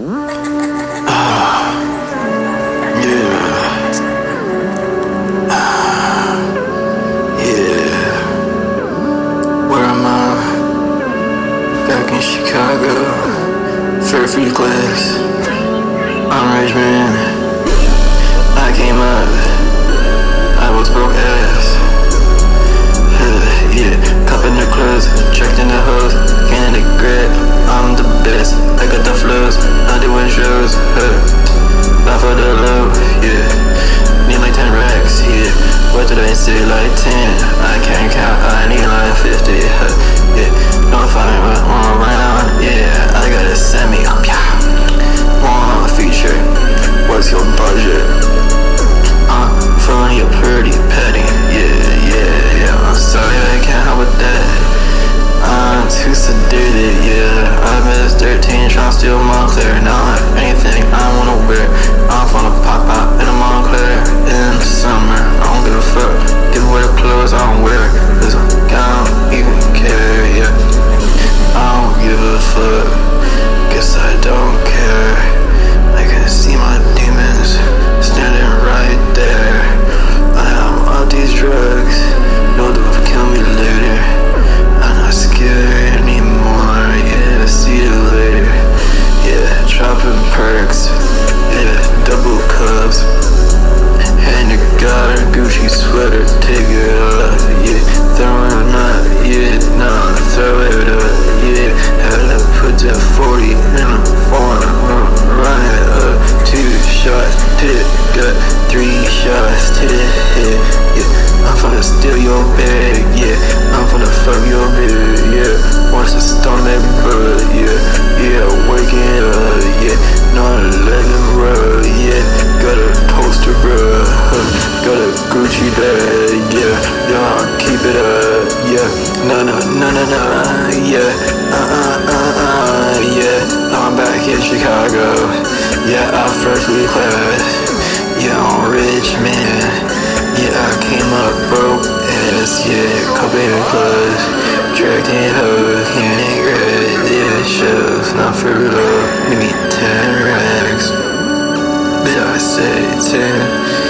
Where am I? Back in Chicago, Fairfield class. I'm rich man. I came up. I was broke ass. Cup in the clothes, checked in the hoes, can't regret. I'm the best, I got the flows, I'm doing shows. Not for the low, yeah. Need like 10 racks, yeah. What did I say, like 10? I can't count, I need like 50, yeah. Don't find me around, yeah. I gotta send me up, yeah. One feature, what's your budget? I'm feeling your pretty petty, yeah. I'm sorry, I can't help with that. I'm too sedated, yeah. I missed 13, tryna steal Montclair. Now I have anything I wanna wear. I'm gonna pop out in a Montclair in the summer. I don't give a fuck. Give away the clothes I don't wear. Cause I don't even care, yeah. I don't give a fuck. Guess I don't care. I can see my demons standing right there. I have all these drugs. No, they'll kill me later. I'm not scared anymore. Yeah, see you later. Yeah, dropping perks. Yeah, double cups. And you got a Gucci sweater. Take it off. Yeah, throw it up. Yeah, nah, throw it up. Yeah, had to put that 40 in a phone. Run it up. 2 shots to the gut. 3 shots to the head. Yeah. I'm finna steal your bag, yeah. I'm finna fuck your bitch, yeah. Once I stone that bird, yeah. Yeah, wake it up, yeah. Not 11 rub, yeah. Got a poster rub, got a Gucci bag, yeah. Y'all keep it up, yeah. No, yeah. Yeah. I'm back in Chicago, yeah. I freshly clad, yeah. I'm rich man. Yeah, I came up broke ass, yeah, cup in the clothes, dragged in hoes, can't regret, yeah, shows, not for love, give me 10 racks, did I say 10?